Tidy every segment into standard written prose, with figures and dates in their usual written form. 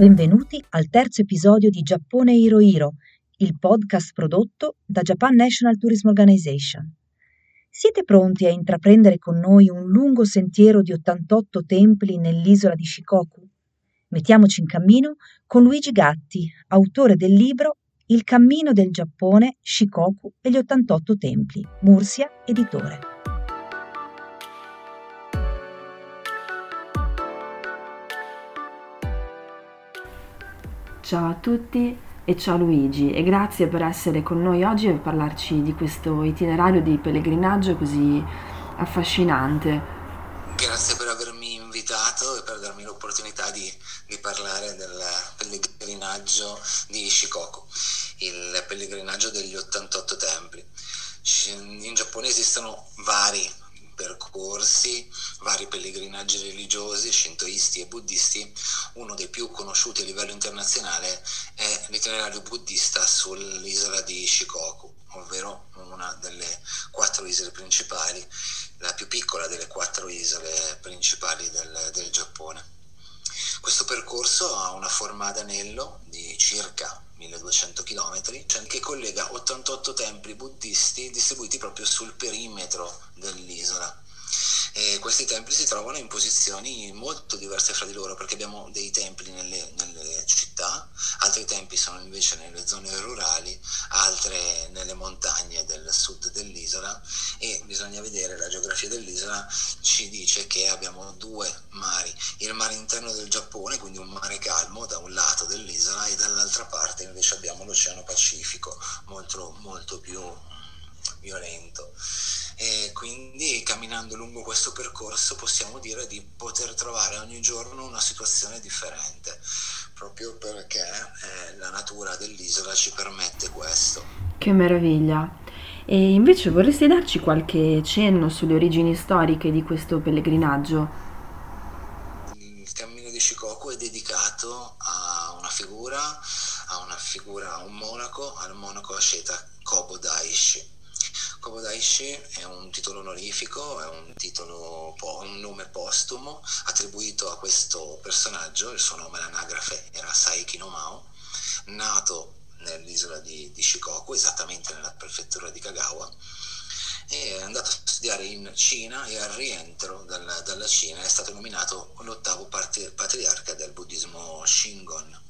Benvenuti al terzo episodio di Giappone Hiro Hiro, il podcast prodotto da Japan National Tourism Organization. Siete pronti a intraprendere con noi un lungo sentiero di 88 templi nell'isola di Shikoku? Mettiamoci in cammino con Luigi Gatti, autore del libro Il cammino del Giappone, Shikoku e gli 88 templi, Mursia, editore. Ciao a tutti e ciao Luigi e grazie per essere con noi oggi e parlarci di questo itinerario di pellegrinaggio così affascinante. Grazie per avermi invitato e per darmi l'opportunità di parlare del pellegrinaggio di Shikoku, il pellegrinaggio degli 88 templi. In Giappone esistono vari percorsi, vari pellegrinaggi religiosi, shintoisti e buddisti. Uno dei più conosciuti a livello internazionale è l'itinerario buddista sull'isola di Shikoku, ovvero una delle quattro isole principali, la più piccola delle quattro isole principali del Giappone. Questo percorso ha una forma ad anello di circa 1200 km che collega 88 templi buddisti distribuiti proprio sul perimetro dell'isola. E questi templi si trovano in posizioni molto diverse fra di loro, perché abbiamo dei templi nelle città, altri templi sono invece nelle zone rurali, altre nelle montagne del sud dell'isola, e bisogna vedere, la geografia dell'isola ci dice che abbiamo due mari: il mare interno del Giappone, quindi un mare calmo da un lato dell'isola, e dall'altra parte invece abbiamo l'Oceano Pacifico, molto molto più violento. E quindi, camminando lungo questo percorso, possiamo dire di poter trovare ogni giorno una situazione differente, proprio perché la natura dell'isola ci permette questo. Che meraviglia! E invece vorresti darci qualche cenno sulle origini storiche di questo pellegrinaggio? Il cammino di Shikoku è dedicato a una figura, a un monaco, al monaco asceta Kobo Daishi. Kobo Daishi è un titolo onorifico, è un nome postumo attribuito a questo personaggio. Il suo nome all'anagrafe era Saiki no Mao, nato nell'isola di Shikoku, esattamente nella prefettura di Kagawa, e è andato a studiare in Cina, e al rientro dalla Cina è stato nominato l'ottavo patriarca del buddismo Shingon.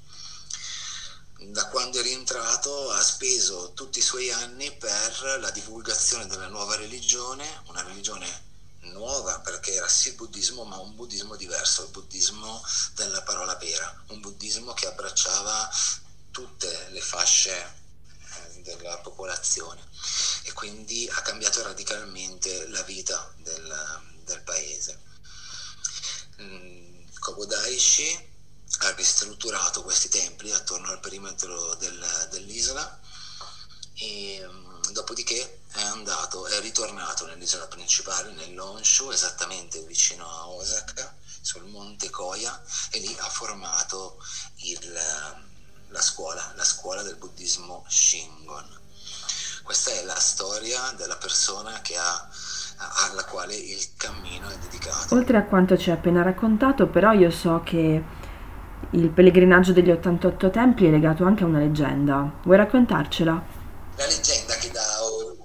Da quando è rientrato ha speso tutti i suoi anni per la divulgazione della nuova religione, una religione nuova perché era sì il buddismo, ma un buddismo diverso, il buddismo della parola vera, un buddismo che abbracciava tutte le fasce della popolazione, e quindi ha cambiato radicalmente la vita del paese. Kobo Daishi ha ristrutturato questi templi attorno al perimetro dell'isola, e dopodiché è ritornato nell'isola principale, nell'Honshu, esattamente vicino a Osaka, sul monte Koya, e lì ha formato la scuola del buddismo Shingon. Questa è la storia della persona che alla quale il cammino è dedicato. Oltre a quanto ci hai appena raccontato, però io so che il pellegrinaggio degli 88 templi è legato anche a una leggenda. Vuoi raccontarcela? La leggenda che dà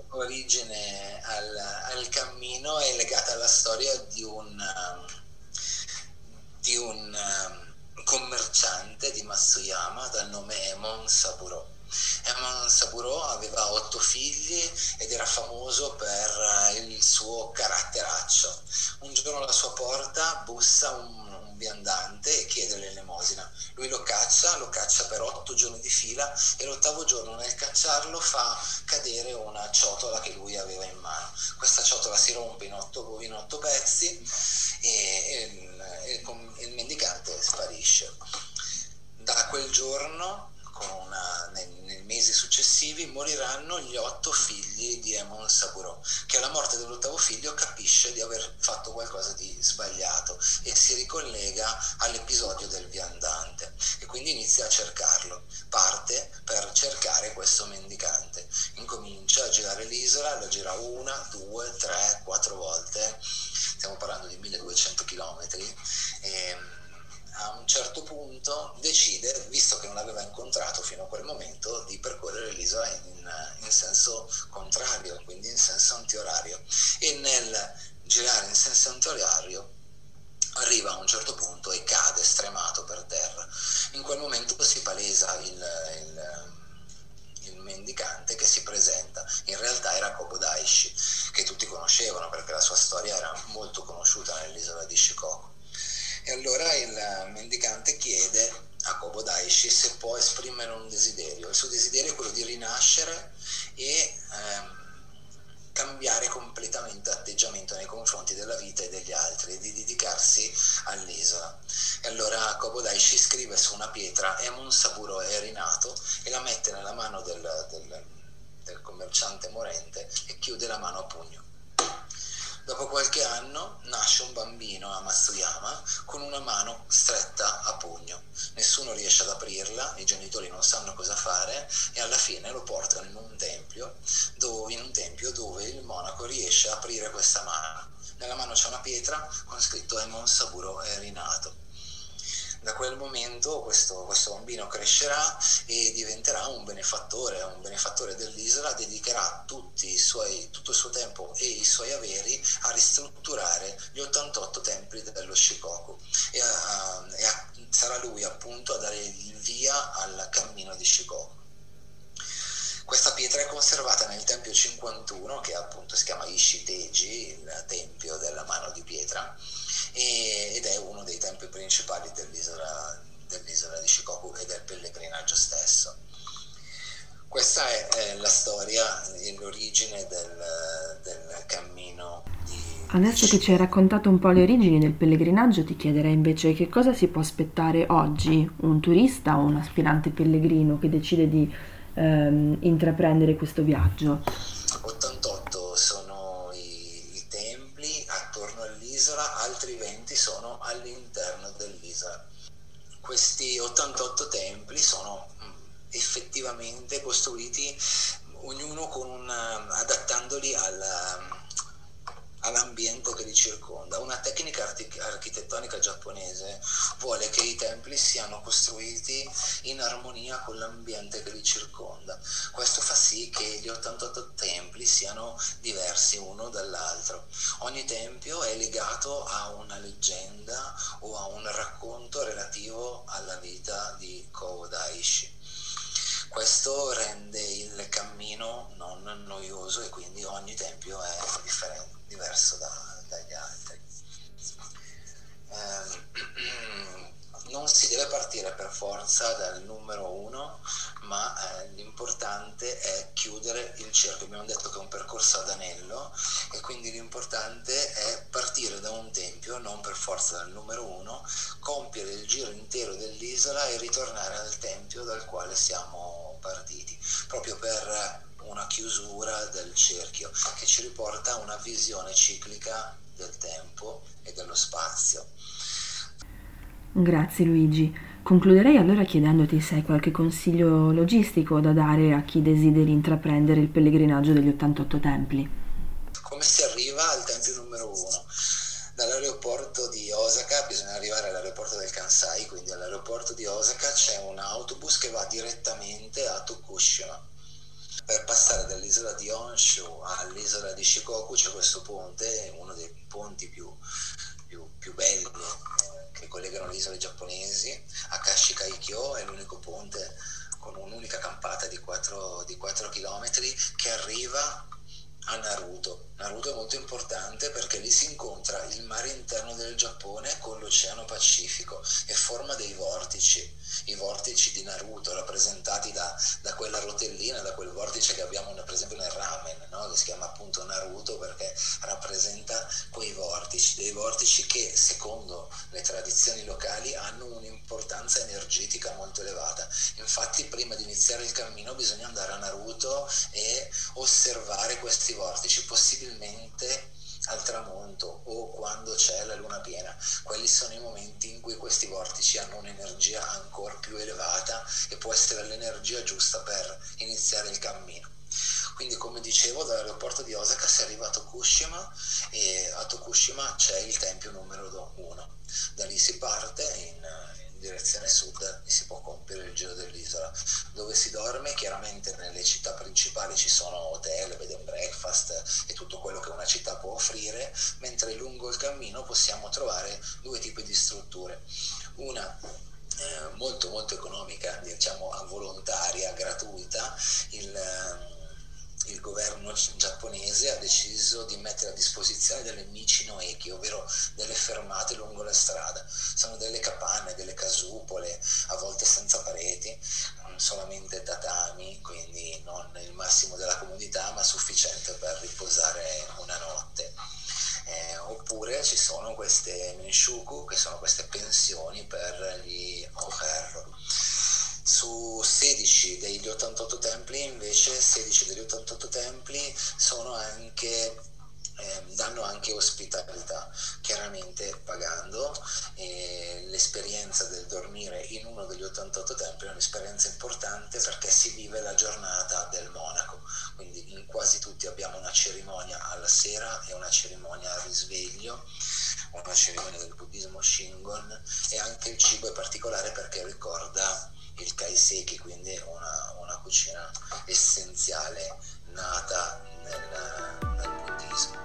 origine al cammino è legata alla storia di un commerciante di Matsuyama dal nome Emon Saburo. Emon Saburo aveva 8 figli ed era famoso per il suo caratteraccio. Un giorno alla sua porta bussa un viandante e chiede l'elemosina. Lui lo caccia per 8 giorni di fila, e l'8° giorno, nel cacciarlo, fa cadere una ciotola che lui aveva in mano. Questa ciotola si rompe in otto pezzi e il mendicante sparisce. Da quel giorno, nei mesi successivi, moriranno gli 8 figli di Emon Saburo, che alla morte dell'8° figlio capisce di aver fatto qualcosa di sbagliato e si ricollega all'episodio del viandante, e quindi inizia a cercarlo. Parte per cercare questo mendicante, incomincia a girare l'isola, la gira 1, 2, 3, 4 volte, stiamo parlando di 1200 chilometri, a un certo punto decide, visto che non l'aveva incontrato fino a quel momento, di percorrere l'isola in senso contrario, quindi in senso antiorario, e nel girare in senso antiorario arriva a un certo punto e cade stremato per terra. In quel momento si palesa il mendicante che si presenta. In realtà era Kobo Daishi, che tutti conoscevano perché la sua storia era molto conosciuta nell'isola di Shikoku. E allora il mendicante chiede a Kobo Daishi se può esprimere un desiderio. Il suo desiderio è quello di rinascere e cambiare completamente atteggiamento nei confronti della vita e degli altri, di dedicarsi all'isola. E allora Kobo Daishi scrive su una pietra Emon Saburo è rinato e la mette nella mano del commerciante morente e chiude la mano a pugno. Dopo qualche anno nasce un bambino a Matsuyama con una mano stretta a pugno. Nessuno riesce ad aprirla, i genitori non sanno cosa fare e alla fine lo portano in un tempio dove il monaco riesce ad aprire questa mano. Nella mano c'è una pietra con scritto Emon Saburo è rinato. Da quel momento questo bambino crescerà e diventerà un benefattore dell'isola, dedicherà tutto il suo tempo e i suoi averi a ristrutturare gli 88 templi dello Shikoku e sarà lui appunto a dare il via al cammino di Shikoku. Questa pietra è conservata nel Tempio 51, che appunto si chiama Ishiteji, il Tempio della Mano di Pietra, ed è uno dei templi principali dell'isola di Shikoku e del pellegrinaggio stesso. Questa è la storia e l'origine del cammino di... Adesso che ci hai raccontato un po' le origini del pellegrinaggio, ti chiederei invece che cosa si può aspettare oggi un turista o un aspirante pellegrino che decide di intraprendere questo viaggio. 88 sono i templi attorno all'isola, altri 20 sono all'interno dell'isola. Questi 88 templi sono effettivamente costruiti ognuno con adattandoli all'ambiente che li circonda. Una tecnica architettonica giapponese vuole che i templi siano costruiti in armonia con l'ambiente che li circonda. Questo fa sì che gli 88 templi siano diversi uno dall'altro. Ogni tempio è legato a una leggenda o a un racconto relativo alla vita di Kobo Daishi. Questo rende il cammino non noioso e quindi ogni tempio è diverso dagli altri. Non si deve partire per forza dal numero 1, ma l'importante è chiudere il cerchio. Abbiamo detto che è un percorso ad anello e quindi l'importante è partire da un tempio, non per forza dal numero 1, compiere il giro intero dell'isola e ritornare al tempio dal quale siamo partiti, proprio per una chiusura del cerchio che ci riporta a una visione ciclica del tempo e dello spazio. Grazie Luigi. Concluderei allora chiedendoti se hai qualche consiglio logistico da dare a chi desideri intraprendere il pellegrinaggio degli 88 templi. Come si arriva al tempio numero 1? Dall'aeroporto di Osaka bisogna arrivare all'aeroporto del Kansai, quindi all'aeroporto di Osaka c'è un autobus che va direttamente a Tokushima. Per passare dall'isola di Honshu all'isola di Shikoku c'è questo ponte, uno dei ponti più belli che collegano le isole giapponesi. Akashi Kaikyo è l'unico ponte con un'unica campata di 4 km che arriva a Naruto. Naruto è molto importante perché lì si incontra il mare interno del Giappone con l'Oceano Pacifico e forma dei vortici, i vortici di Naruto rappresentati da quella rotellina, da quel vortice che abbiamo per esempio nel ramen, no? Che si chiama appunto Naruto perché rappresenta quei vortici, dei vortici che secondo le tradizioni locali hanno un'importanza energetica molto elevata. Infatti prima di iniziare il cammino bisogna andare a Naruto e osservare questi vortici, possibilmente al tramonto o quando c'è la luna piena. Quelli sono i momenti in cui questi vortici hanno un'energia ancora più elevata e può essere l'energia giusta per iniziare il cammino. Quindi, come dicevo, dall'aeroporto di Osaka si arriva a Tokushima e a Tokushima c'è il tempio numero 1. Da lì si parte in direzione sud e si può compiere il giro dell'isola, dove si dorme. Chiaramente nelle città principali ci sono hotel, bed and breakfast e tutto quello che una città può offrire, mentre lungo il cammino possiamo trovare due tipi di strutture. Una molto molto economica, diciamo volontaria, gratuita. Il governo giapponese ha deciso di mettere a disposizione delle michi no eki, ovvero delle fermate lungo la strada. Sono delle capanne, delle casupole, a volte senza pareti, solamente tatami, quindi non il massimo della comodità, ma sufficiente per riposare una notte. Oppure ci sono queste minshuku, che sono queste pensioni per gli oherro. Su 16 degli 88 templi, invece, 16 degli 88 templi sono anche danno anche ospitalità, chiaramente pagando. L'esperienza del dormire in uno degli 88 templi è un'esperienza importante perché si vive la giornata del monaco, quindi in quasi tutti abbiamo una cerimonia alla sera e una cerimonia al risveglio, una cerimonia del buddismo Shingon, e anche il cibo è particolare perché ricorda il kaiseki, quindi una cucina essenziale nata nel buddismo.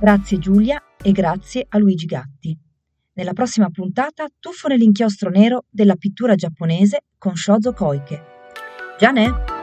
Grazie Giulia e grazie a Luigi Gatti. Nella prossima puntata tuffo nell'inchiostro nero della pittura giapponese con Shozo Koike. Già ne?